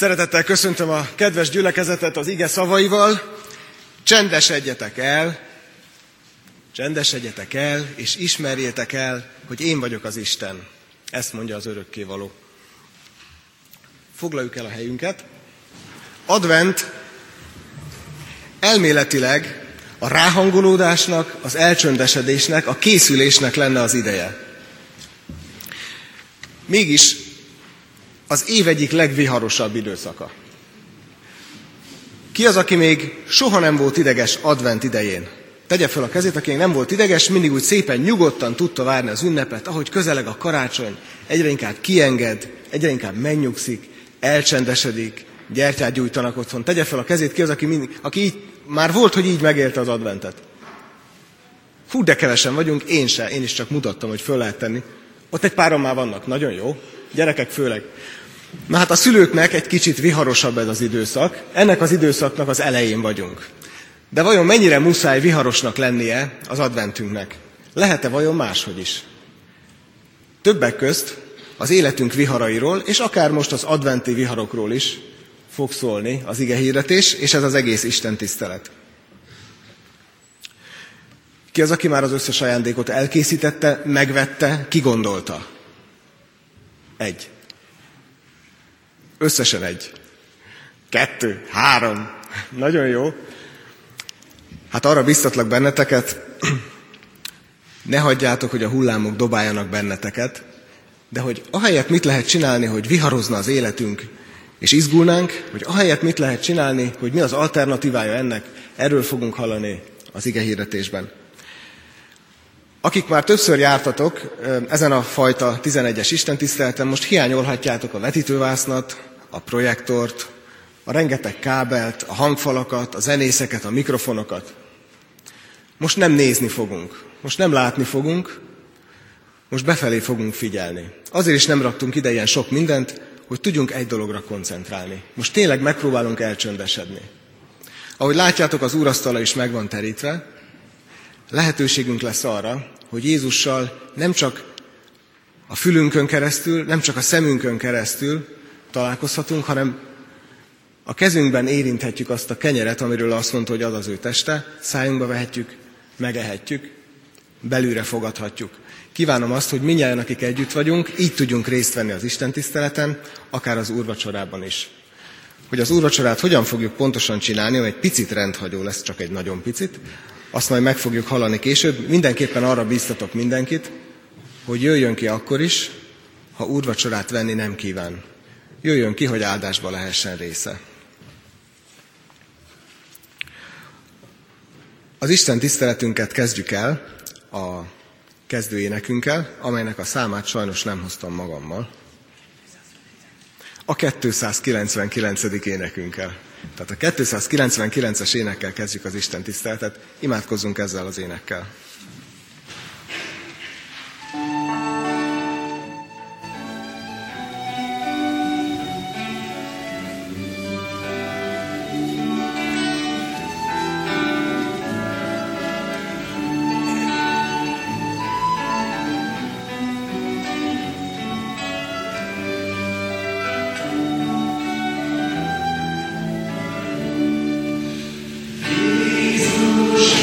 Szeretettel köszöntöm a kedves gyülekezetet az ige szavaival. Csendesedjetek el, és ismerjétek el, hogy én vagyok az Isten. Ezt mondja az örökkévaló. Foglaljuk el a helyünket. Advent elméletileg a ráhangolódásnak, az elcsöndesedésnek, a készülésnek lenne az ideje. Mégis az év egyik legviharosabb időszaka. Ki az, aki még soha nem volt ideges advent idején? Tegye fel a kezét, aki nem volt ideges, mindig úgy szépen nyugodtan tudta várni az ünnepet, ahogy közeleg a karácsony, egyre inkább kienged, egyre inkább megnyugszik, elcsendesedik, gyertyát gyújtanak otthon. Tegye fel a kezét, ki az, aki így, már volt, hogy így megélte az adventet. Fú, de kevesen vagyunk, én is csak mutattam, hogy föl lehet tenni. Ott egy páran már vannak, nagyon jó, gyerekek főleg. Na hát a szülőknek egy kicsit viharosabb ez az időszak, ennek az időszaknak az elején vagyunk. De vajon mennyire muszáj viharosnak lennie az adventünknek? Lehet-e vajon máshogy is? Többek közt az életünk viharairól, és akár most az adventi viharokról is fog szólni az ige hirdetés, és ez az egész Isten tisztelet. Ki az, aki már az összes ajándékot elkészítette, megvette, kigondolta? Egy. Összesen egy. 2, 3. Nagyon jó. Hát arra biztatlak benneteket, ne hagyjátok, hogy a hullámok dobáljanak benneteket, de hogy ahelyett mit lehet csinálni, hogy viharozna az életünk, és izgulnánk, hogy ahelyett mit lehet csinálni, hogy mi az alternatívája ennek, erről fogunk hallani az ige hirdetésben. Akik már többször jártatok ezen a fajta 11-es istentiszteleten, most hiányolhatjátok a vetítővásznat, a projektort, a rengeteg kábelt, a hangfalakat, a zenészeket, a mikrofonokat. Most nem nézni fogunk, most nem látni fogunk, most befelé fogunk figyelni. Azért is nem raktunk ide ilyen sok mindent, hogy tudjunk egy dologra koncentrálni. Most tényleg megpróbálunk elcsöndesedni. Ahogy látjátok, az úrasztala is meg van terítve. Lehetőségünk lesz arra, hogy Jézussal nem csak a fülünkön keresztül, nem csak a szemünkön keresztül találkozhatunk, hanem a kezünkben érinthetjük azt a kenyeret, amiről azt mondta, hogy az az ő teste, szájunkba vehetjük, megehetjük, belülre fogadhatjuk. Kívánom azt, hogy mindnyájan, akik együtt vagyunk, így tudjunk részt venni az istentiszteleten, akár az úrvacsorában is. Hogy az úrvacsorát hogyan fogjuk pontosan csinálni, ami egy picit rendhagyó lesz, csak egy nagyon picit, azt majd meg fogjuk hallani később. Mindenképpen arra bíztatok mindenkit, hogy jöjjön ki akkor is, ha úrvacsorát venni nem kíván. Jöjjön ki, hogy áldásba lehessen része. Az Isten tiszteletünket kezdjük el a kezdőénekünkkel, amelynek a számát sajnos nem hoztam magammal. A 299. énekünkkel. Tehát a 299-es énekkel kezdjük az Isten tiszteletet. Imádkozzunk ezzel az énekkel. Jézus,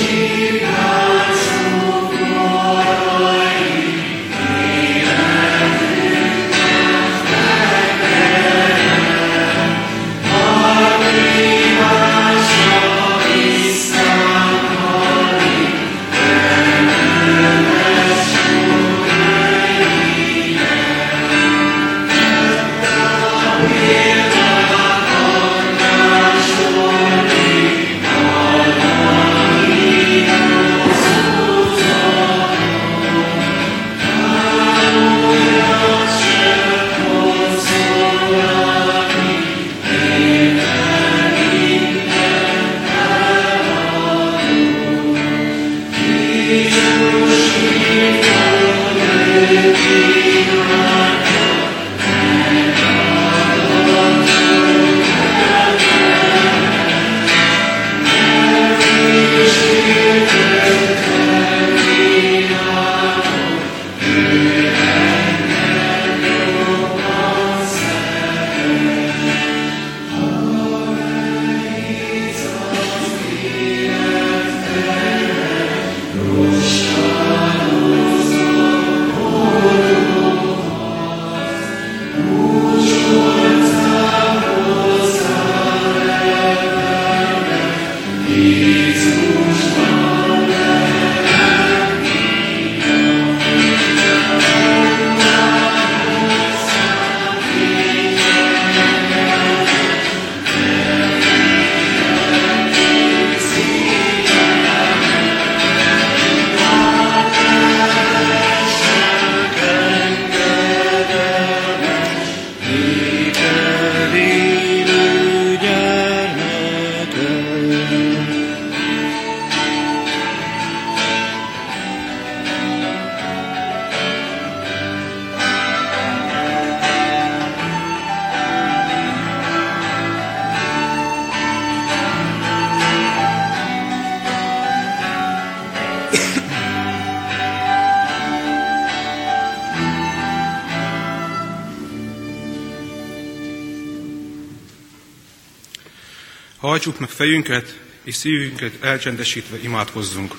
Hajtsuk meg fejünket és szívünket elcsendesítve imádkozzunk.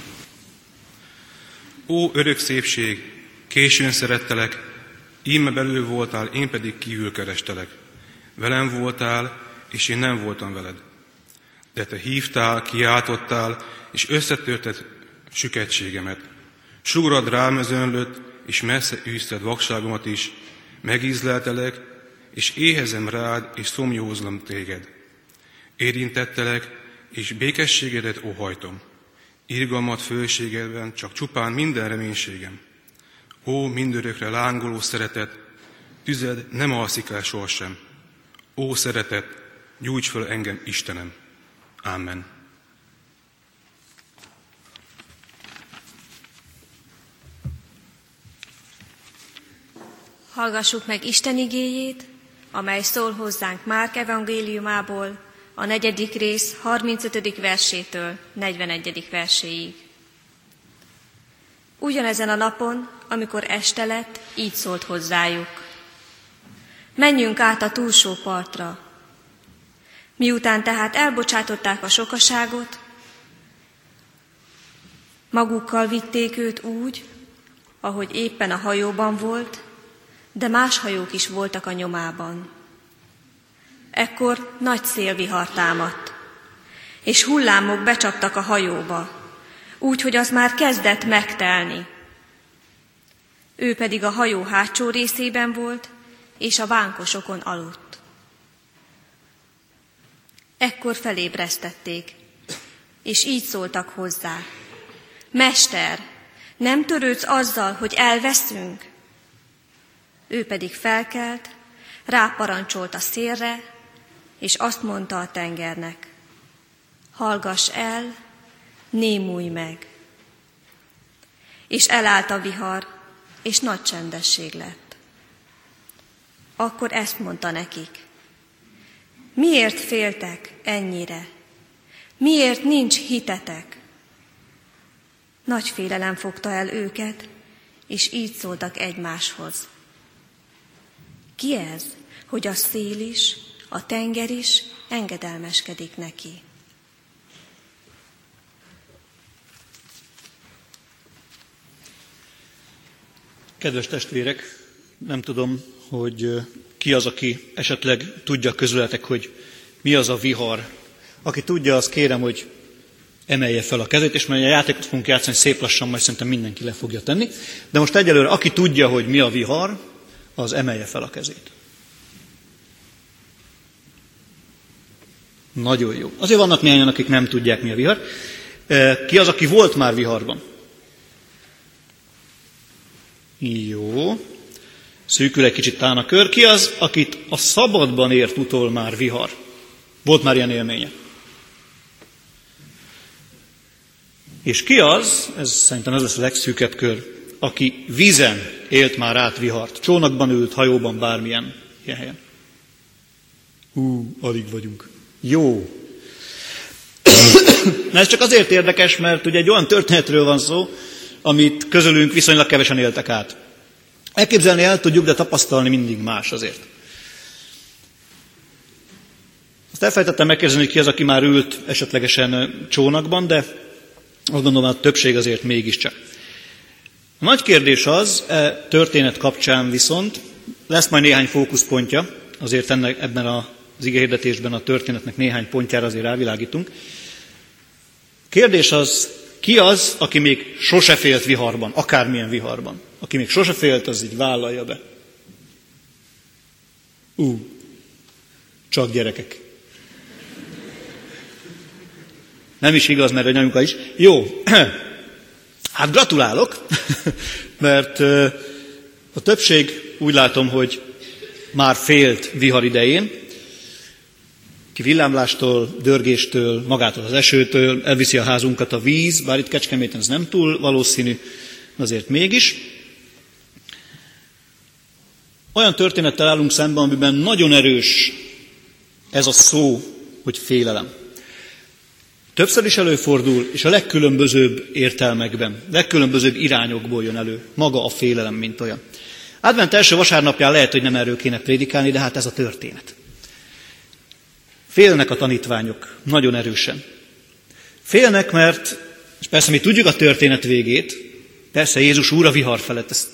Ó, örök szépség, későn szerettelek, íme belül voltál, én pedig kívül kerestelek. Velem voltál, és én nem voltam veled. De te hívtál, kiáltottál, és összetörted süketségemet. Sugrad rám az önlött, és messze űzted vakságomat is. Megízleltelek, és éhezem rád, és szomjózlom téged. Érintettelek, és békességedet óhajtom. Irgalmat fölségedben csak csupán minden reménységem. Ó, mindörökre lángoló szeretet, tüzed nem alszik el sohasem. Ó, szeretet, gyújts föl engem, Istenem. Amen. Hallgassuk meg Isten igéjét, amely szól hozzánk Márk evangéliumából, a 4. rész 35. versétől 41. verséig. Ugyanezen a napon, amikor este lett, így szólt hozzájuk. Menjünk át a túlsó partra. Miután tehát elbocsátották a sokaságot, magukkal vitték őt úgy, ahogy éppen a hajóban volt, de más hajók is voltak a nyomában. Ekkor nagy szélvihar támadt, és hullámok becsaptak a hajóba, úgy, hogy az már kezdett megtelni. Ő pedig a hajó hátsó részében volt, és a vánkosokon aludt. Ekkor felébresztették, és így szóltak hozzá. Mester, nem törődsz azzal, hogy elveszünk? Ő pedig felkelt, ráparancsolt a szélre, és azt mondta a tengernek. Hallgass el, némulj meg! És elállt a vihar, és nagy csendesség lett. Akkor ezt mondta nekik. Miért féltek ennyire? Miért nincs hitetek? Nagy félelem fogta el őket, és így szóltak egymáshoz. Ki ez, hogy a szél is, a tenger is engedelmeskedik neki? Kedves testvérek, nem tudom, hogy ki az, aki esetleg tudja közületek, hogy mi az a vihar. Aki tudja, az kérem, hogy emelje fel a kezét, és mert a játékot fogunk játszani szép lassan, majd szerintem mindenki le fogja tenni. De most egyelőre, aki tudja, hogy mi a vihar, az emelje fel a kezét. Nagyon jó. Azért vannak néhányan, akik nem tudják, mi a vihar. Ki az, aki volt már viharban? Jó. Szűkül egy kicsit tán a kör. Ki az, akit a szabadban ért utol már vihar? Volt már ilyen élménye. És ki az, ez szerintem ez lesz a legszűkebb kör, aki vízen élt már át vihart. Csónakban ült, hajóban, bármilyen ilyen helyen. Alig vagyunk. Jó. Na ez csak azért érdekes, mert ugye egy olyan történetről van szó, amit közülünk viszonylag kevesen éltek át. Elképzelni el tudjuk, de tapasztalni mindig más azért. Azt elfelejtettem megkérdezni, ki az, aki már ült esetlegesen csónakban, de azt gondolom, a többség azért mégiscsak. A nagy kérdés az, történet kapcsán viszont, lesz majd néhány fókuszpontja, azért ebben az igehirdetésben a történetnek néhány pontjára azért rávilágítunk. Kérdés az, ki az, aki még sose félt viharban, akármilyen viharban? Aki még sose félt, az így vállalja be. Csak gyerekek. Nem is igaz, mert egy anyuka is. Jó. Hát gratulálok, mert a többség úgy látom, hogy már félt vihar idején, ki villámlástól, dörgéstől, magától az esőtől, elviszi a házunkat a víz, bár itt Kecskeméten ez nem túl valószínű, azért mégis. Olyan történettel állunk szemben, amiben nagyon erős ez a szó, hogy félelem. Többször is előfordul, és a legkülönbözőbb értelmekben, legkülönbözőbb irányokból jön elő maga a félelem, mint olyan. Advent első vasárnapján lehet, hogy nem erről kéne prédikálni, de hát ez a történet. Félnek a tanítványok, nagyon erősen. Félnek, mert, és persze mi tudjuk a történet végét, persze Jézus úr a vihar felett, ezt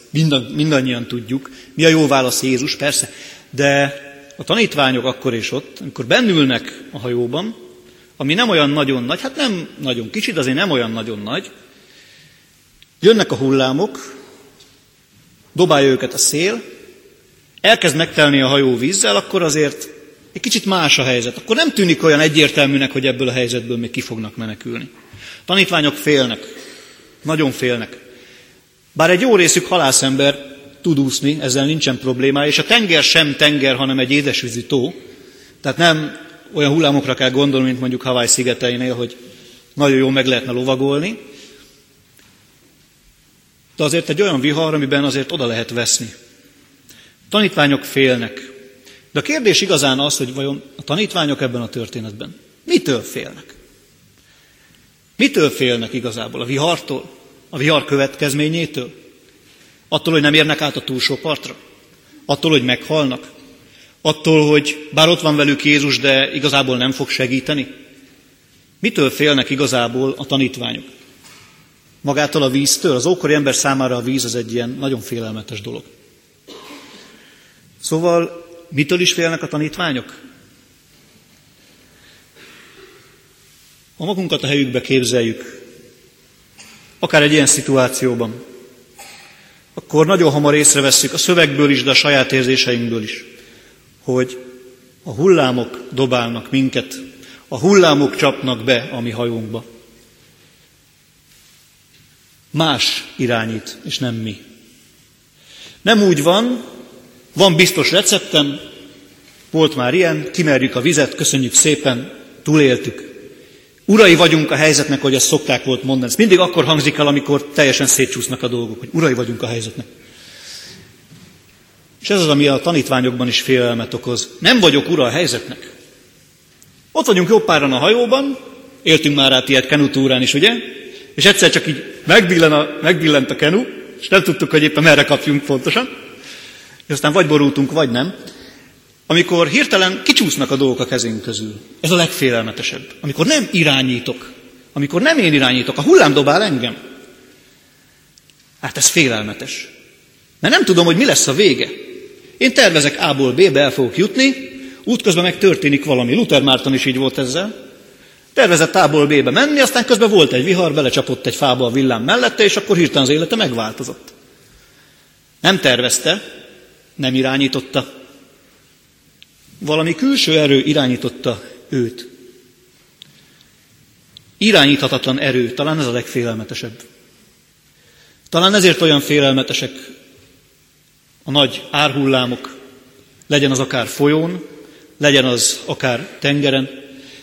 mindannyian tudjuk, mi a jó válasz Jézus, persze, de a tanítványok akkor és ott, amikor bennülnek a hajóban, ami nem olyan nagyon nagy, hát nem nagyon kicsit, azért nem olyan nagyon nagy, jönnek a hullámok, dobálja őket a szél, elkezd megtelni a hajó vízzel, akkor azért egy kicsit más a helyzet. Akkor nem tűnik olyan egyértelműnek, hogy ebből a helyzetből még ki fognak menekülni. Tanítványok félnek, nagyon félnek. Bár egy jó részük halászember tud úszni, ezzel nincsen problémája, és a tenger sem tenger, hanem egy édesvízű tó. Tehát nem olyan hullámokra kell gondolni, mint mondjuk Hawaii szigeteinél, hogy nagyon jól meg lehetne lovagolni. De azért egy olyan vihar, amiben azért oda lehet veszni. Tanítványok félnek. De a kérdés igazán az, hogy vajon a tanítványok ebben a történetben mitől félnek? Mitől félnek igazából? A vihartól? A vihar következményétől? Attól, hogy nem érnek át a túlsó partra? Attól, hogy meghalnak? Attól, hogy bár ott van velük Jézus, de igazából nem fog segíteni? Mitől félnek igazából a tanítványok? Magától a víztől? Az ókori ember számára a víz az egy ilyen nagyon félelmetes dolog. Szóval mitől is félnek a tanítványok? Ha magunkat a helyükbe képzeljük, akár egy ilyen szituációban, akkor nagyon hamar észrevesszük a szövegből is, de a saját érzéseinkből is, hogy a hullámok dobálnak minket, a hullámok csapnak be a mi hajónkba. Más irányít, és nem mi. Nem úgy van biztos receptem, volt már ilyen, kimerjük a vizet, köszönjük szépen, túléltük. Urai vagyunk a helyzetnek, hogy ezt szokták volt mondani. Ez mindig akkor hangzik el, amikor teljesen szétcsúsznak a dolgok, hogy urai vagyunk a helyzetnek. És ez az, ami a tanítványokban is félelmet okoz. Nem vagyok ura a helyzetnek. Ott vagyunk jó páran a hajóban, éltünk már át ilyet kenutúrán is, ugye? És egyszer csak így megbillent a kenu, és nem tudtuk, hogy éppen merre kapjunk pontosan. És aztán vagy borultunk, vagy nem, amikor hirtelen kicsúsznak a dolgok a kezünk közül. Ez a legfélelmetesebb. Amikor nem irányítok, amikor nem én irányítok, a hullám dobál engem. Hát ez félelmetes. Mert nem tudom, hogy mi lesz a vége. Én tervezek A-ból B-be, el fogok jutni, útközben meg történik valami. Luther Márton is így volt ezzel. Tervezett A-ból B-be menni, aztán közben volt egy vihar, belecsapott egy fába a villám mellette, és akkor hirtelen az élete megváltozott. Nem tervezte. Nem irányította. Valami külső erő irányította őt. Irányíthatatlan erő, talán ez a legfélelmetesebb. Talán ezért olyan félelmetesek a nagy árhullámok, legyen az akár folyón, legyen az akár tengeren.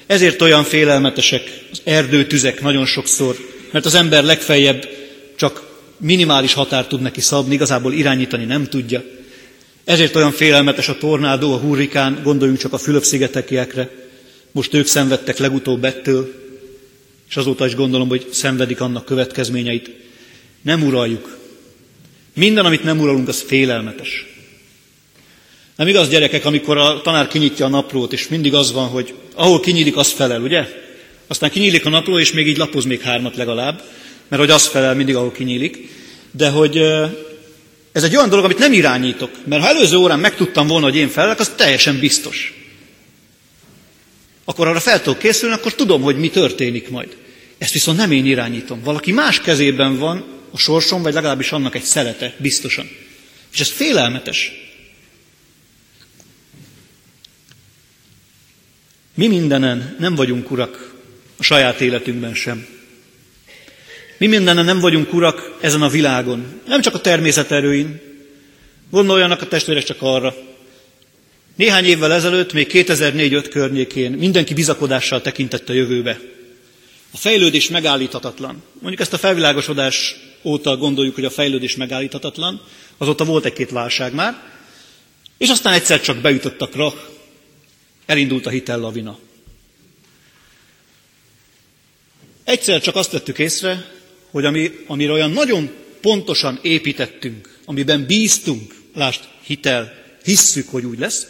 Ezért olyan félelmetesek az erdőtüzek nagyon sokszor, mert az ember legfeljebb csak minimális határt tud neki szabni, igazából irányítani nem tudja. Ezért olyan félelmetes a tornádó, a hurrikán, gondoljunk csak a Fülöp-szigetekiekre. Most ők szenvedtek legutóbb ettől, és azóta is gondolom, hogy szenvedik annak következményeit. Nem uraljuk. Minden, amit nem uralunk, az félelmetes. Nem igaz, gyerekek, amikor a tanár kinyitja a naplót, és mindig az van, hogy ahol kinyílik, az felel, ugye? Aztán kinyílik a napló, és még így lapoz még hármat legalább, mert hogy az felel mindig, ahol kinyílik. De hogy... ez egy olyan dolog, amit nem irányítok, mert ha előző órán megtudtam volna, hogy én felelek, az teljesen biztos. Akkor arra fel tudok készülni, akkor tudom, hogy mi történik majd. Ezt viszont nem én irányítom. Valaki más kezében van a sorsom, vagy legalábbis annak egy szelete, biztosan. És ez félelmetes. Mi mindenen nem vagyunk urak, a saját életünkben sem. Mi mindennel nem vagyunk urak ezen a világon. Nem csak a természet erőin. Gondoljanak a testvérek csak arra. Néhány évvel ezelőtt, még 2004-5 környékén mindenki bizakodással tekintett a jövőbe. A fejlődés megállíthatatlan. Mondjuk ezt a felvilágosodás óta gondoljuk, hogy a fejlődés megállíthatatlan. Azóta volt egy-két válság már. És aztán egyszer csak beütött a krach. Elindult a hitellavina. Egyszer csak azt vettük észre, hogy amire olyan nagyon pontosan építettünk, amiben bíztunk, lásd, hitel, hisszük, hogy úgy lesz,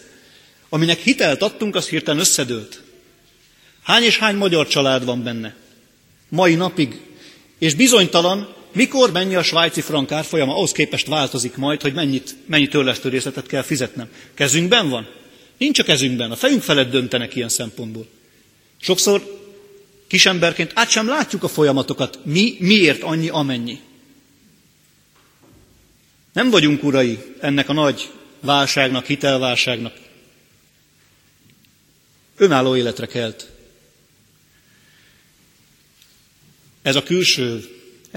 aminek hitelt adtunk, az hirtelen összedőlt. Hány és hány magyar család van benne? Mai napig. És bizonytalan, mikor mennyi a svájci frank árfolyama, ahhoz képest változik majd, hogy mennyi törlesztő részletet kell fizetnem. Kezünkben van? Nincs a kezünkben, a fejünk felett döntenek ilyen szempontból. Sokszor kisemberként át sem látjuk a folyamatokat, miért annyi, amennyi. Nem vagyunk urai ennek a nagy válságnak, hitelválságnak. Önálló életre kelt. Ez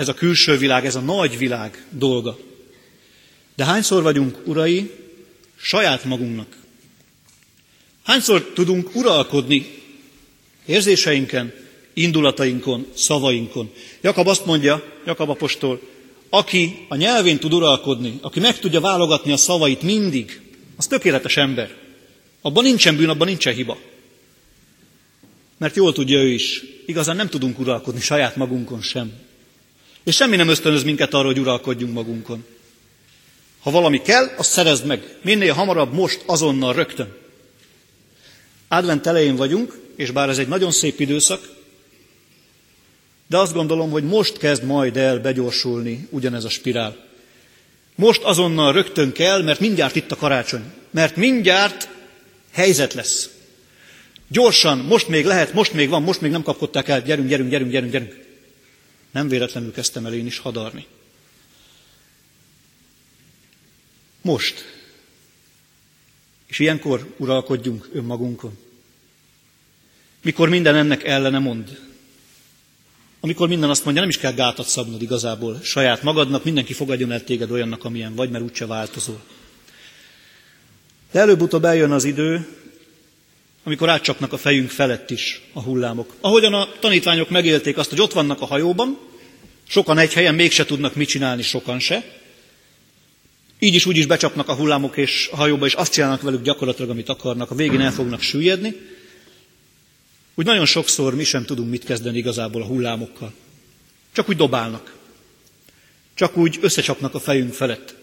a külső világ, ez a nagy világ dolga. De hányszor vagyunk urai saját magunknak? Hányszor tudunk uralkodni érzéseinken, indulatainkon, szavainkon? Jakab azt mondja, Jakab apostol, aki a nyelvén tud uralkodni, aki meg tudja válogatni a szavait mindig, az tökéletes ember. Abban nincsen bűn, abban nincsen hiba. Mert jól tudja ő is, igazán nem tudunk uralkodni saját magunkon sem. És semmi nem ösztönöz minket arra, hogy uralkodjunk magunkon. Ha valami kell, azt szerezd meg. Minél hamarabb, most, azonnal, rögtön. Advent elején vagyunk, és bár ez egy nagyon szép időszak, de azt gondolom, hogy most kezd majd el begyorsulni ugyanez a spirál. Most azonnal rögtön kell, mert mindjárt itt a karácsony. Mert mindjárt helyzet lesz. Gyorsan, most még lehet, most még van, most még nem kapkodták el, gyerünk. Nem véletlenül kezdtem el én is hadarni. Most. És ilyenkor uralkodjunk önmagunkon. Mikor minden ennek ellene mond. Amikor minden azt mondja, nem is kell gátat szabnod igazából saját magadnak, mindenki fogadjon el téged olyannak, amilyen vagy, mert úgyse változol. De előbb-utóbb eljön az idő, amikor átcsapnak a fejünk felett is a hullámok. Ahogyan a tanítványok megélték azt, hogy ott vannak a hajóban, sokan egy helyen mégse tudnak mit csinálni, sokan se. Így is úgy is becsapnak a hullámok és a hajóba, és azt csinálnak velük gyakorlatilag, amit akarnak. A végén el fognak süllyedni. Úgy nagyon sokszor mi sem tudunk mit kezdeni igazából a hullámokkal. Csak úgy dobálnak. Csak úgy összecsapnak a fejünk felett.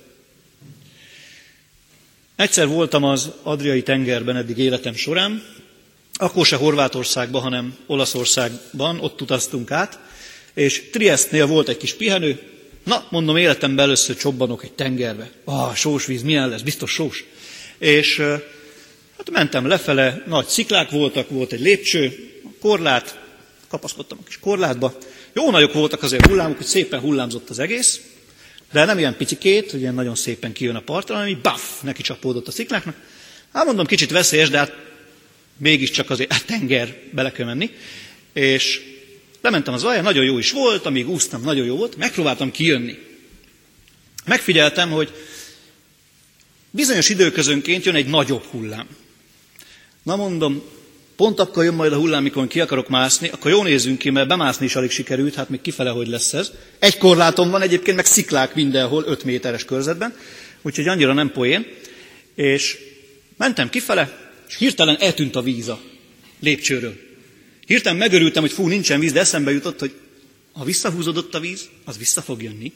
Egyszer voltam az Adriai tengerben eddig életem során, akkor se Horvátországban, hanem Olaszországban, ott utaztunk át, és Triestnél volt egy kis pihenő. Na, mondom, életemben először csobbanok egy tengerbe. Sós víz, milyen lesz, biztos sós. És hát mentem lefele, nagy sziklák voltak, volt egy lépcső, korlát, kapaszkodtam a kis korlátba. Jó nagyok voltak azért hullámok, hogy szépen hullámzott az egész. De nem ilyen picikét, hogy ilyen nagyon szépen kijön a partra, hanem így baff, neki csapódott a szikláknak. Hát mondom, kicsit veszélyes, de hát mégiscsak azért a tenger bele kell menni. És lementem az alján, nagyon jó is volt, amíg úsztam, nagyon jó volt, megpróbáltam kijönni. Megfigyeltem, hogy bizonyos időközönként jön egy nagyobb hullám. Na mondom, pont akkor jön majd a hullám, mikor ki akarok mászni, akkor jól nézzünk ki, mert bemászni is alig sikerült, hát még kifele hogy lesz ez. Egy korlátom van egyébként, meg sziklák mindenhol 5 méteres körzetben, úgyhogy annyira nem poén. És mentem kifele, és hirtelen eltűnt a víz a lépcsőről. Hirtelen megörültem, hogy fú, nincsen víz, de eszembe jutott, hogy ha visszahúzódott a víz, az vissza fog jönni.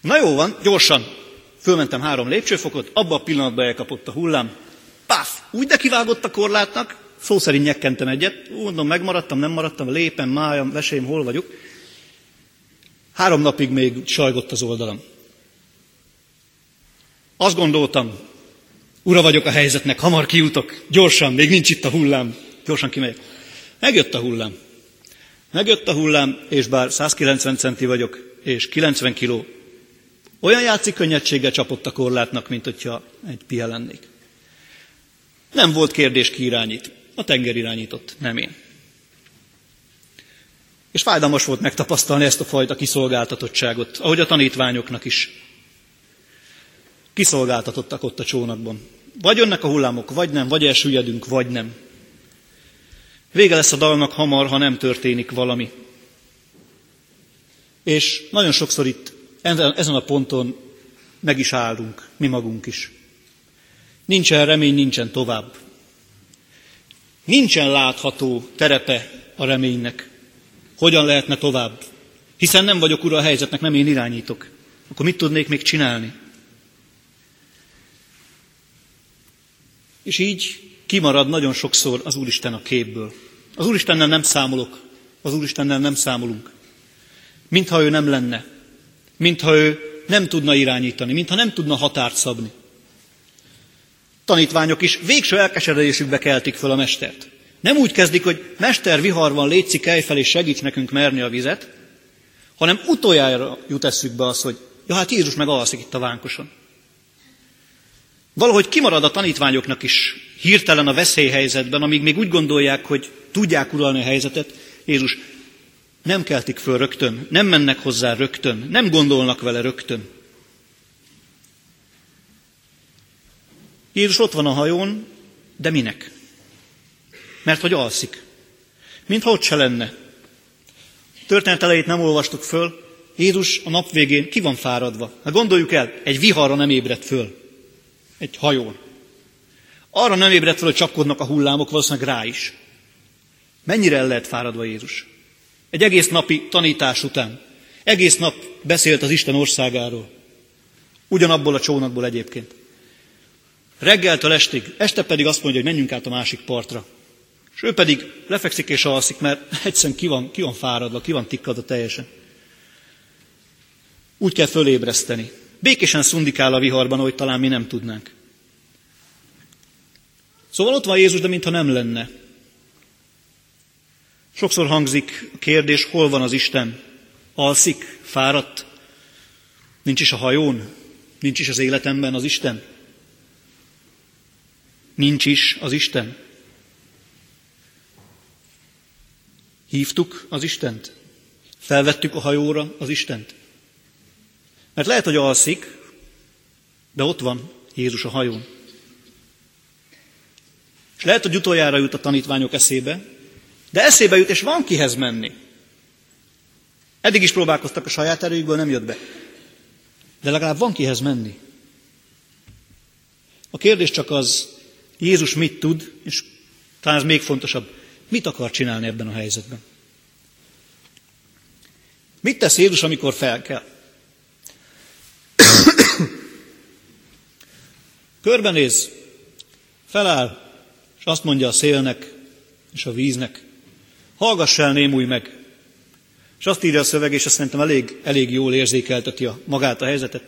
Na jó van, gyorsan fölmentem 3 lépcsőfokot, abban a pillanatban elkapott a hullám. Páf, úgy de kivágott a korlátnak, szó szerint nyekkentem egyet, mondom, megmaradtam, nem maradtam, lépem, májam, veseim, hol vagyok. 3 napig még sajgott az oldalam. Azt gondoltam, ura vagyok a helyzetnek, hamar kijutok, gyorsan, még nincs itt a hullám, gyorsan kimegyek. Megjött a hullám, és bár 190 centi vagyok, és 90 kiló, olyan játszik könnyedséggel csapott a korlátnak, mint hogyha egy pihe lennék. Nem volt kérdés, ki irányít. A tenger irányított, nem én. És fájdalmas volt megtapasztalni ezt a fajta kiszolgáltatottságot, ahogy a tanítványoknak is. Kiszolgáltatottak ott a csónakban. Vagy jönnek a hullámok, vagy nem, vagy elsüllyedünk, vagy nem. Vége lesz a dalnak hamar, ha nem történik valami. És nagyon sokszor itt, ezen a ponton meg is állunk, mi magunk is. Nincsen remény, nincsen tovább. Nincsen látható terepe a reménynek. Hogyan lehetne tovább? Hiszen nem vagyok ura a helyzetnek, nem én irányítok. Akkor mit tudnék még csinálni? És így kimarad nagyon sokszor az Úristen a képből. Az Úristennel nem számolok, az Úristennel nem számolunk. Mintha ő nem lenne, mintha ő nem tudna irányítani, mintha nem tudna határt szabni. Tanítványok is végső elkeseredésükbe keltik föl a mestert. Nem úgy kezdik, hogy mester, vihar van, létszik, kelj fel és segíts nekünk merni a vizet, hanem utoljára jut eszükbe az, hogy ja, hát Jézus meg alszik itt a vánkoson. Valahogy kimarad a tanítványoknak is hirtelen a veszélyhelyzetben, amíg még úgy gondolják, hogy tudják uralni a helyzetet. Jézus nem keltik föl rögtön, nem mennek hozzá rögtön, nem gondolnak vele rögtön. Jézus ott van a hajón, de minek? Mert hogy alszik. Mintha ott se lenne. Történet elejét nem olvastuk föl. Jézus a nap végén ki van fáradva. Hát gondoljuk el, egy viharra nem ébredt föl. Egy hajón. Arra nem ébredt föl, hogy csapkodnak a hullámok, valószínűleg rá is. Mennyire el lehet fáradva Jézus? Egy egész napi tanítás után. Egész nap beszélt az Isten országáról. Ugyanabból a csónakból egyébként. Reggeltől estig, este pedig azt mondja, hogy menjünk át a másik partra. És ő pedig lefekszik és alszik, mert egyszerűen ki van fáradva, ki van tikkadva teljesen. Úgy kell fölébreszteni. Békésen szundikál a viharban, ahogy talán mi nem tudnánk. Szóval ott van Jézus, de mintha nem lenne. Sokszor hangzik a kérdés, hol van az Isten? Alszik? Fáradt? Nincs is a hajón? Nincs is az életemben az Isten? Nincs is az Isten? Hívtuk az Istent? Felvettük a hajóra az Istent? Mert lehet, hogy alszik, de ott van Jézus a hajón. És lehet, hogy utoljára jut a tanítványok eszébe, de eszébe jut, és van kihez menni. Eddig is próbálkoztak a saját erőjükből, nem jött be. De legalább van kihez menni. A kérdés csak az, Jézus mit tud, és talán ez még fontosabb, mit akar csinálni ebben a helyzetben. Mit tesz Jézus, amikor felkel? Körbenéz, feláll, és azt mondja a szélnek és a víznek, hallgass el, némúj meg. És azt írja a szöveg, és azt szerintem elég jól érzékelteti magát a helyzetet.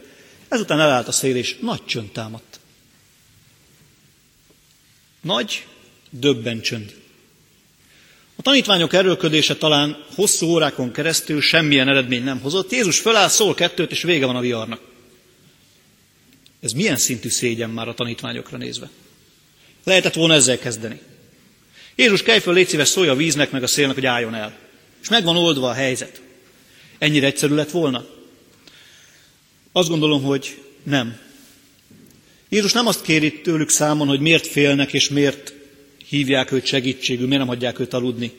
Ezután elállt a szél, és nagy csönd támadt. Nagy, döbben csönd. A tanítványok erőlködése talán hosszú órákon keresztül semmilyen eredmény nem hozott. Jézus föláll, szól kettőt, és vége van a viharnak. Ez milyen szintű szégyen már a tanítványokra nézve? Lehetett volna ezzel kezdeni. Jézus, kelj föl, légy szíves, szólj a víznek meg a szélnek, hogy álljon el. És meg van oldva a helyzet. Ennyire egyszerű lett volna? Azt gondolom, hogy nem. Jézus nem azt kéri tőlük számon, hogy miért félnek és miért hívják őt segítségül, miért nem hagyják őt aludni.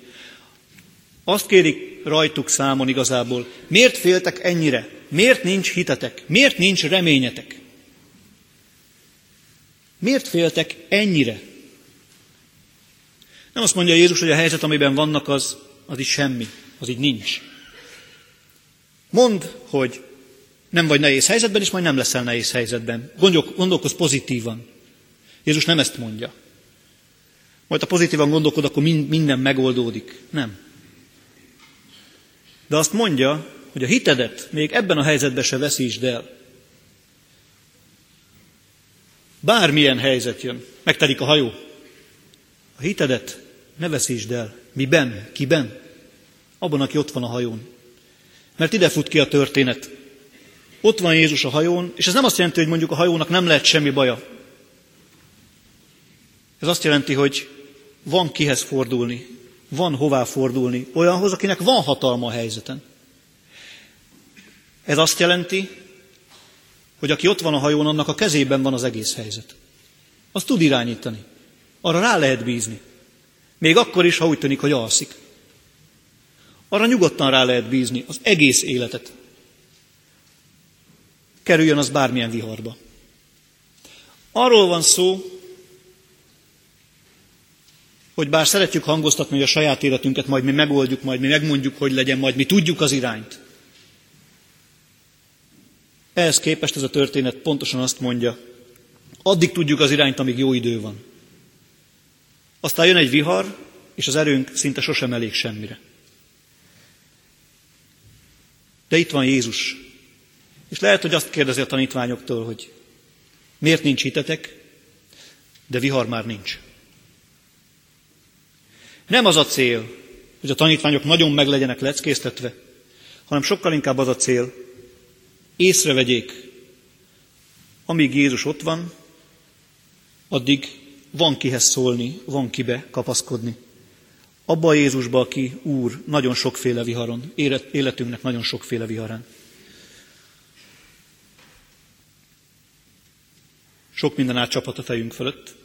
Azt kérik rajtuk számon igazából, miért féltek ennyire? Miért nincs hitetek? Miért nincs reményetek? Miért féltek ennyire? Nem azt mondja Jézus, hogy a helyzet, amiben vannak, az így semmi, az így nincs. Mondd, hogy nem vagy nehéz helyzetben, és majd nem leszel nehéz helyzetben. Gondolkozz pozitívan. Jézus nem ezt mondja. Majd ha pozitívan gondolkod, akkor minden megoldódik. Nem. De azt mondja, hogy a hitedet még ebben a helyzetben se veszítsd el. Bármilyen helyzet jön, megtelik a hajó. A hitedet ne veszítsd el. Miben? Kiben? Abban, aki ott van a hajón. Mert ide fut ki a történet. Ott van Jézus a hajón, és ez nem azt jelenti, hogy mondjuk a hajónak nem lehet semmi baja. Ez azt jelenti, hogy van kihez fordulni, van hová fordulni, olyanhoz, akinek van hatalma a helyzeten. Ez azt jelenti, hogy aki ott van a hajón, annak a kezében van az egész helyzet. Azt tud irányítani. Arra rá lehet bízni. Még akkor is, ha úgy tűnik, hogy alszik. Arra nyugodtan rá lehet bízni az egész életet. Kerüljön az bármilyen viharba. Arról van szó, hogy bár szeretjük hangoztatni, hogy a saját életünket majd mi megoldjuk, majd mi megmondjuk, hogy legyen, majd mi tudjuk az irányt. Ehhez képest ez a történet pontosan azt mondja, addig tudjuk az irányt, amíg jó idő van. Aztán jön egy vihar, és az erőnk szinte sosem elég semmire. De itt van Jézus, és lehet, hogy azt kérdezi a tanítványoktól, hogy miért nincs hitetek, de vihar már nincs. Nem az a cél, hogy a tanítványok nagyon meg legyenek leckésztetve, hanem sokkal inkább az a cél, észrevegyék, amíg Jézus ott van, addig van kihez szólni, van kibe kapaszkodni. Abba a Jézusba, aki Úr nagyon sokféle viharon, életünknek nagyon sokféle viharán. Sok minden átcsapat a fejünk fölött,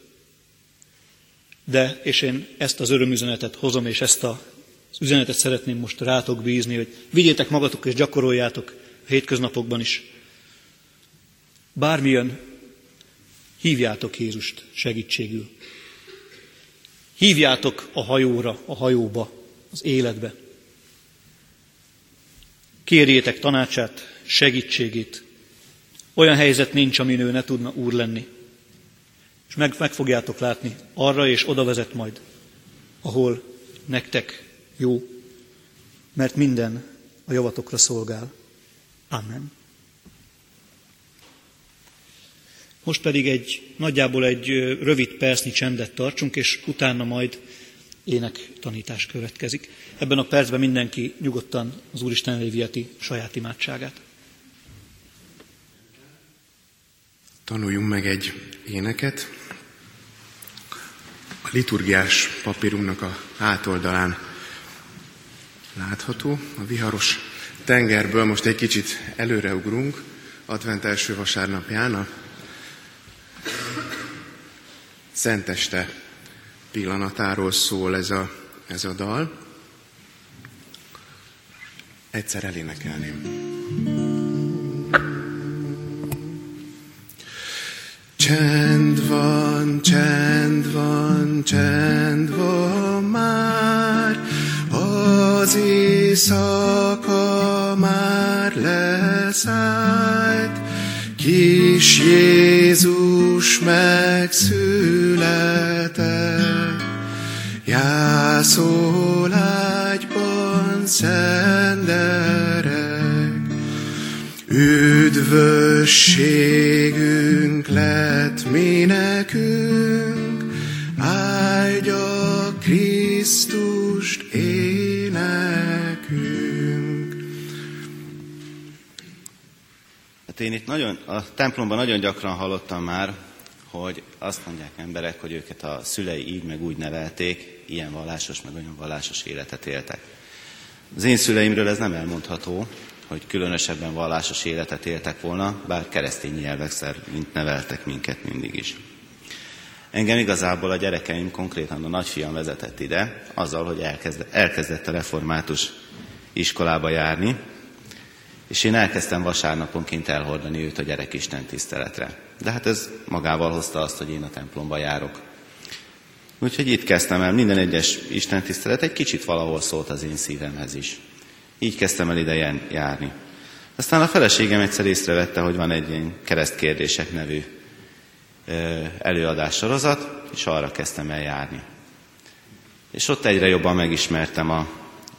de, és én ezt az örömüzenetet hozom, és ezt az üzenetet szeretném most rátok bízni, hogy vigyétek magatok és gyakoroljátok a hétköznapokban is. Bármilyen, hívjátok Jézust segítségül. Hívjátok a hajóra, a hajóba, az életbe. Kérjétek tanácsát, segítségét. Olyan helyzet nincs, amin ő ne tudna Úr lenni. És meg fogjátok látni, arra és oda vezet majd, ahol nektek jó, mert minden a javatokra szolgál. Amen. Most pedig nagyjából egy rövid percnyi csendet tartsunk, és utána majd énektanítás következik. Ebben a percben mindenki nyugodtan az Úristen elé viheti saját imádságát. Tanuljunk meg egy éneket. A liturgiás papírunknak a hátoldalán látható. A viharos tengerből most egy kicsit előreugrunk. Advent első vasárnapján a Szenteste pillanatáról szól ez a dal. Egyszer elénekelném. Csend van, csend van már, az éjszaka már leszállt, kis Jézus megszületett, jászol ágyban szenderek, üdvösségünk lett mi nekünk, áldja Krisztust énekünk. Hát én itt a templomban nagyon gyakran hallottam már, hogy azt mondják emberek, hogy őket a szülei így meg úgy nevelték, ilyen vallásos meg olyan vallásos életet éltek. Az én szüleimről ez nem elmondható, hogy különösebben vallásos életet éltek volna, bár keresztény nyelvek szerint neveltek minket mindig is. Engem igazából a gyerekeim, konkrétan a nagyfiam vezetett ide, azzal, hogy elkezdett a református iskolába járni, és én elkezdtem vasárnaponként elhordani őt a gyerekisten tiszteletre. De hát ez magával hozta azt, hogy én a templomba járok. Úgyhogy itt kezdtem el, minden egyes istentisztelet egy kicsit valahol szólt az én szívemhez is. Így kezdtem el ide járni. Aztán a feleségem egyszer észrevette, hogy van egy ilyen keresztkérdések nevű előadássorozat, és arra kezdtem el járni. És ott egyre jobban megismertem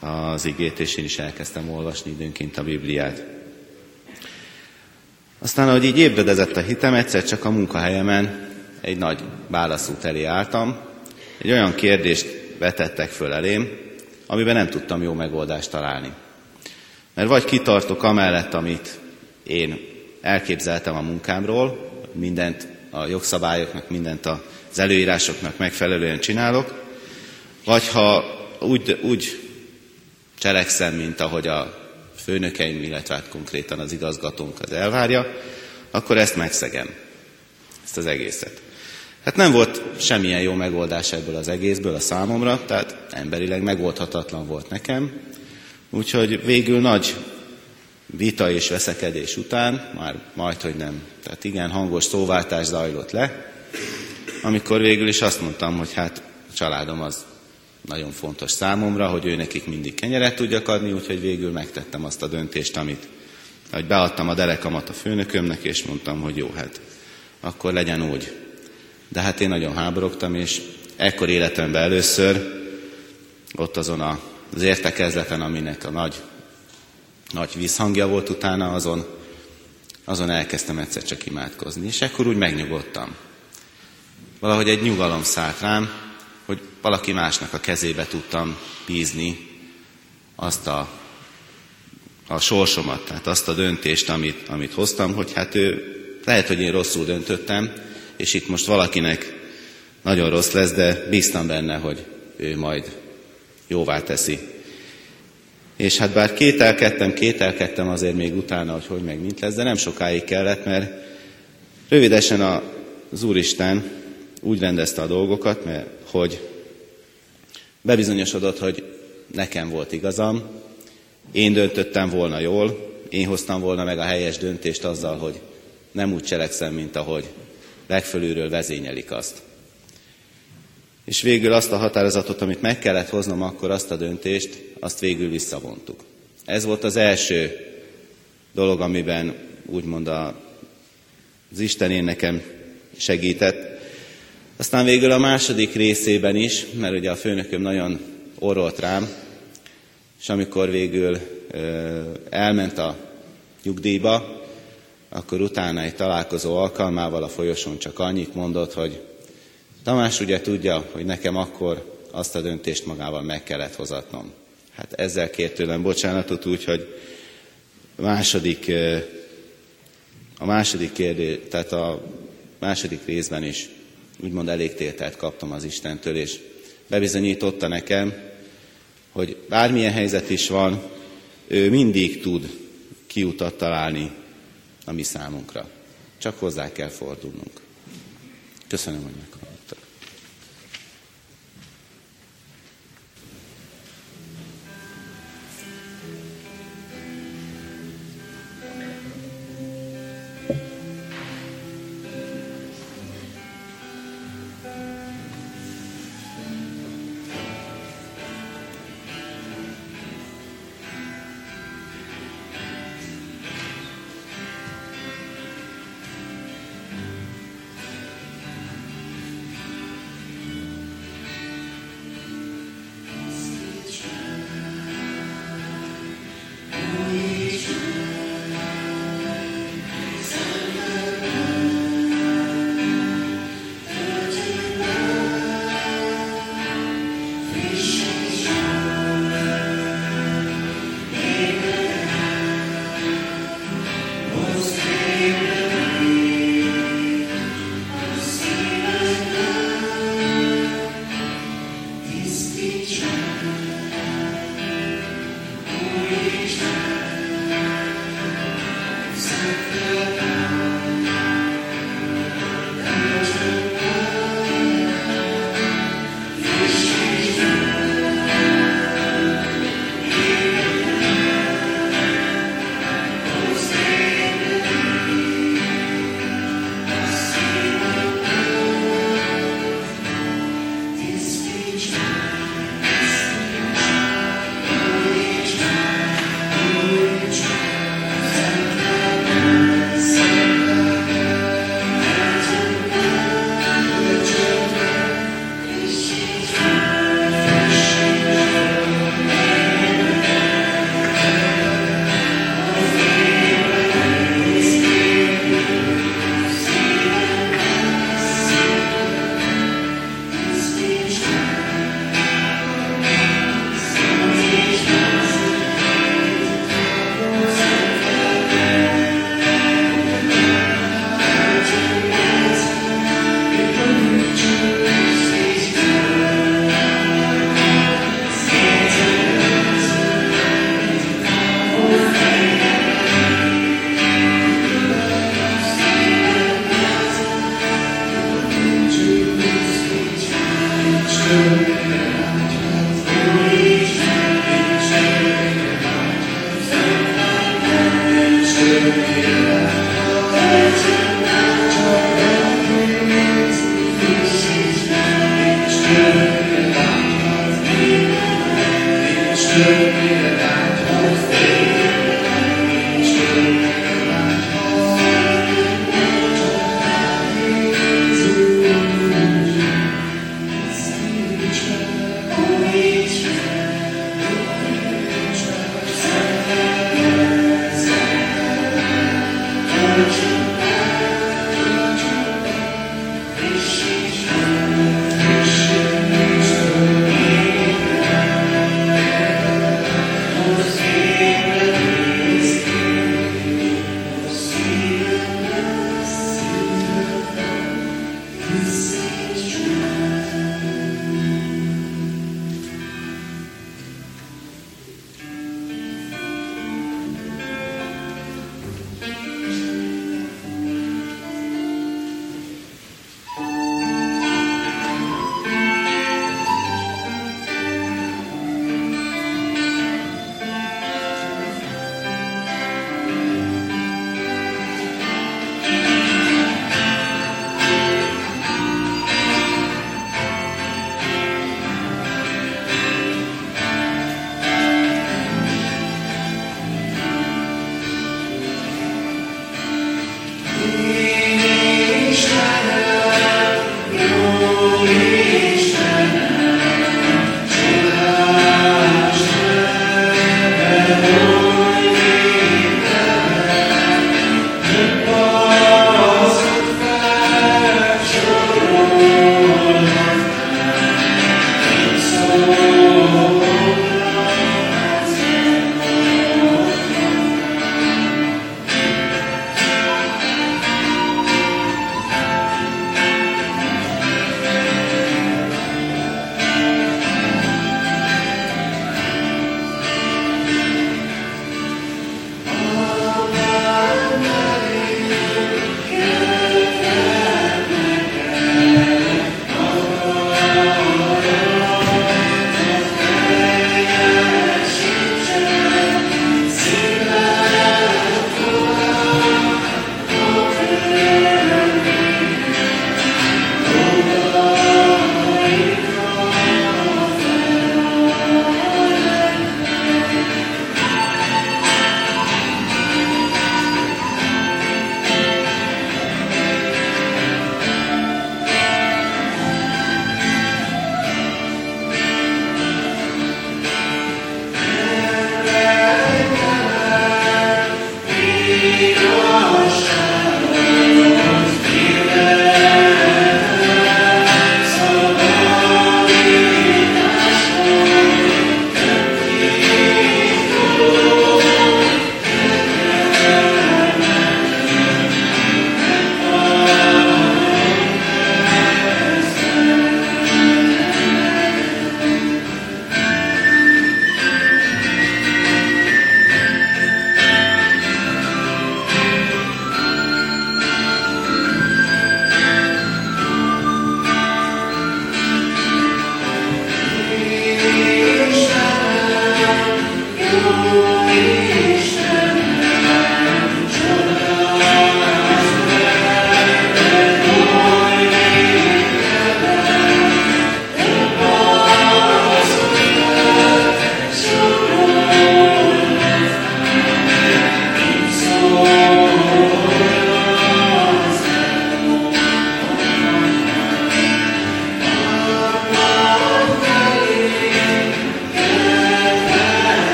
az igét, és én is elkezdtem olvasni időnként a Bibliát. Aztán, ahogy így ébredezett a hitem, egyszer csak a munkahelyemen egy nagy válaszút elé álltam. Egy olyan kérdést vetettek föl elém, amiben nem tudtam jó megoldást találni. Mert vagy kitartok amellett, amit én elképzeltem a munkámról, mindent a jogszabályoknak, mindent az előírásoknak megfelelően csinálok, vagy ha úgy cselekszem, mint ahogy a főnökeim, illetve hát konkrétan az igazgatónk az elvárja, akkor ezt megszegem, ezt az egészet. Hát nem volt semmilyen jó megoldás ebből az egészből a számomra, tehát emberileg megoldhatatlan volt nekem. Úgyhogy végül nagy vita és veszekedés után, már majdhogy nem, tehát igen, hangos szóváltás zajlott le, amikor végül is azt mondtam, hogy hát a családom az nagyon fontos számomra, hogy ő nekik mindig kenyeret tudjak adni, úgyhogy végül megtettem azt a döntést, hogy beadtam a derekamat a főnökömnek, és mondtam, hogy jó, hát akkor legyen úgy. De hát én nagyon háborogtam, és ekkor életemben először ott azon az értekezleten, aminek a nagy visszhangja volt utána, azon elkezdtem egyszer csak imádkozni. És ekkor úgy megnyugodtam. Valahogy egy nyugalom szállt rám, hogy valaki másnak a kezébe tudtam bízni azt a sorsomat, tehát azt a döntést, amit hoztam, hogy hát ő, lehet, hogy én rosszul döntöttem, és itt most valakinek nagyon rossz lesz, de bíztam benne, hogy ő majd jóvá teszi. És hát bár kételkedtem azért még utána, hogy meg mint lesz, de nem sokáig kellett, mert rövidesen az Úristen úgy rendezte a dolgokat, mert hogy bebizonyosodott, hogy nekem volt igazam, én döntöttem volna jól, én hoztam volna meg a helyes döntést azzal, hogy nem úgy cselekszem, mint ahogy legfölülről vezényelik azt. És végül azt a határozatot, amit meg kellett hoznom, akkor azt a döntést, azt végül visszavontuk. Ez volt az első dolog, amiben úgymond az Isten én nekem segített. Aztán végül a második részében is, mert ugye a főnököm nagyon orrolt rám, és amikor végül elment a nyugdíjba, akkor utána egy találkozó alkalmával a folyosón csak annyit mondott, hogy Tamás ugye tudja, hogy nekem akkor azt a döntést magával meg kellett hozatnom. Hát ezzel kért tőlem bocsánatot, úgyhogy a második részben is úgymond elégtételt kaptam az Istentől, és bebizonyította nekem, hogy bármilyen helyzet is van, ő mindig tud kiutat találni a mi számunkra. Csak hozzá kell fordulnunk. Köszönöm, hogy meghallgattak. Amen.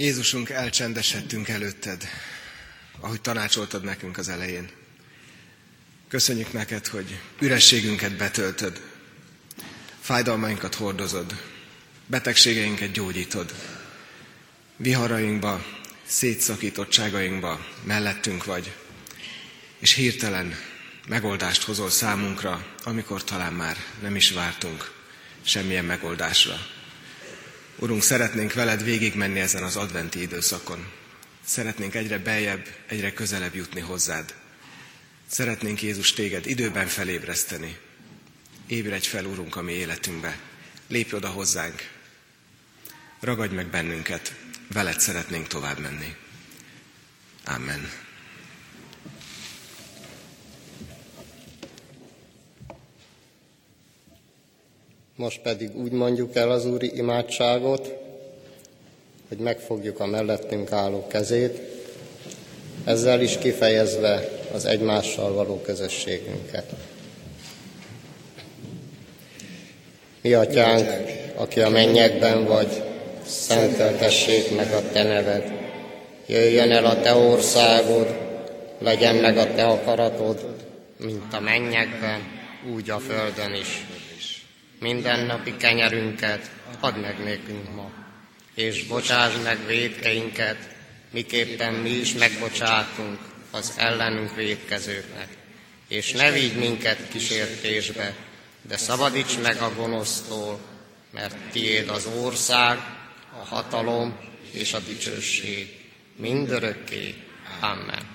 Jézusunk, elcsendesedtünk előtted, ahogy tanácsoltad nekünk az elején. Köszönjük neked, hogy ürességünket betöltöd, fájdalmainkat hordozod, betegségeinket gyógyítod, viharainkba, szétszakítottságainkba mellettünk vagy, és hirtelen megoldást hozol számunkra, amikor talán már nem is vártunk semmilyen megoldásra. Urunk, szeretnénk veled végigmenni ezen az adventi időszakon. Szeretnénk egyre beljebb, egyre közelebb jutni hozzád. Szeretnénk, Jézus, téged időben felébreszteni. Ébredj fel, Urunk, a mi életünkbe. Lépj oda hozzánk. Ragadj meg bennünket. Veled szeretnénk tovább menni. Amen. Most pedig úgy mondjuk el az úri imádságot, hogy megfogjuk a mellettünk álló kezét, ezzel is kifejezve az egymással való közösségünket. Mi atyánk, aki a mennyekben vagy, szenteltessék meg a te neved. Jöjjön el a te országod, legyen meg a te akaratod, mint a mennyekben, úgy a földön is. Mindennapi kenyerünket add meg nékünk ma, és bocsásd meg vétkeinket, miképpen mi is megbocsátunk az ellenünk vétkezőknek. És ne vigy minket kísértésbe, de szabadíts meg a gonosztól, mert tiéd az ország, a hatalom és a dicsőség mindörökké. Amen.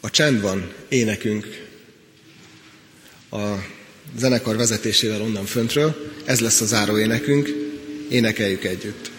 A csend van énekünk a zenekar vezetésével onnan föntről, ez lesz a záró énekünk, énekeljük együtt.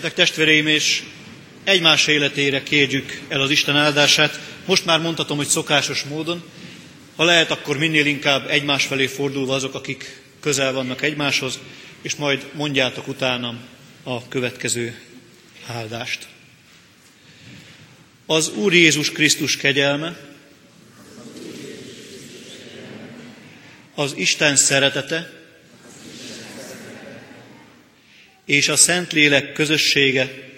Gyertek testvéreim, és egymás életére kérjük el az Isten áldását. Most már mondhatom, hogy szokásos módon. Ha lehet, akkor minél inkább egymás felé fordulva azok, akik közel vannak egymáshoz, és majd mondjátok utánam a következő áldást. Az Úr Jézus Krisztus kegyelme, az Isten szeretete, és a Szentlélek közössége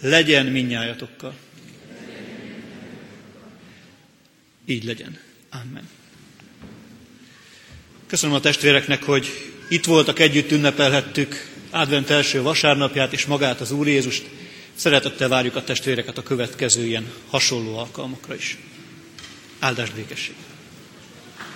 legyen mindnyájatokkal. Így legyen. Amen. Köszönöm a testvéreknek, hogy itt voltak, együtt ünnepelhettük advent első vasárnapját és magát az Úr Jézust. Szeretettel várjuk a testvéreket a következő ilyen hasonló alkalmakra is. Áldás békesség!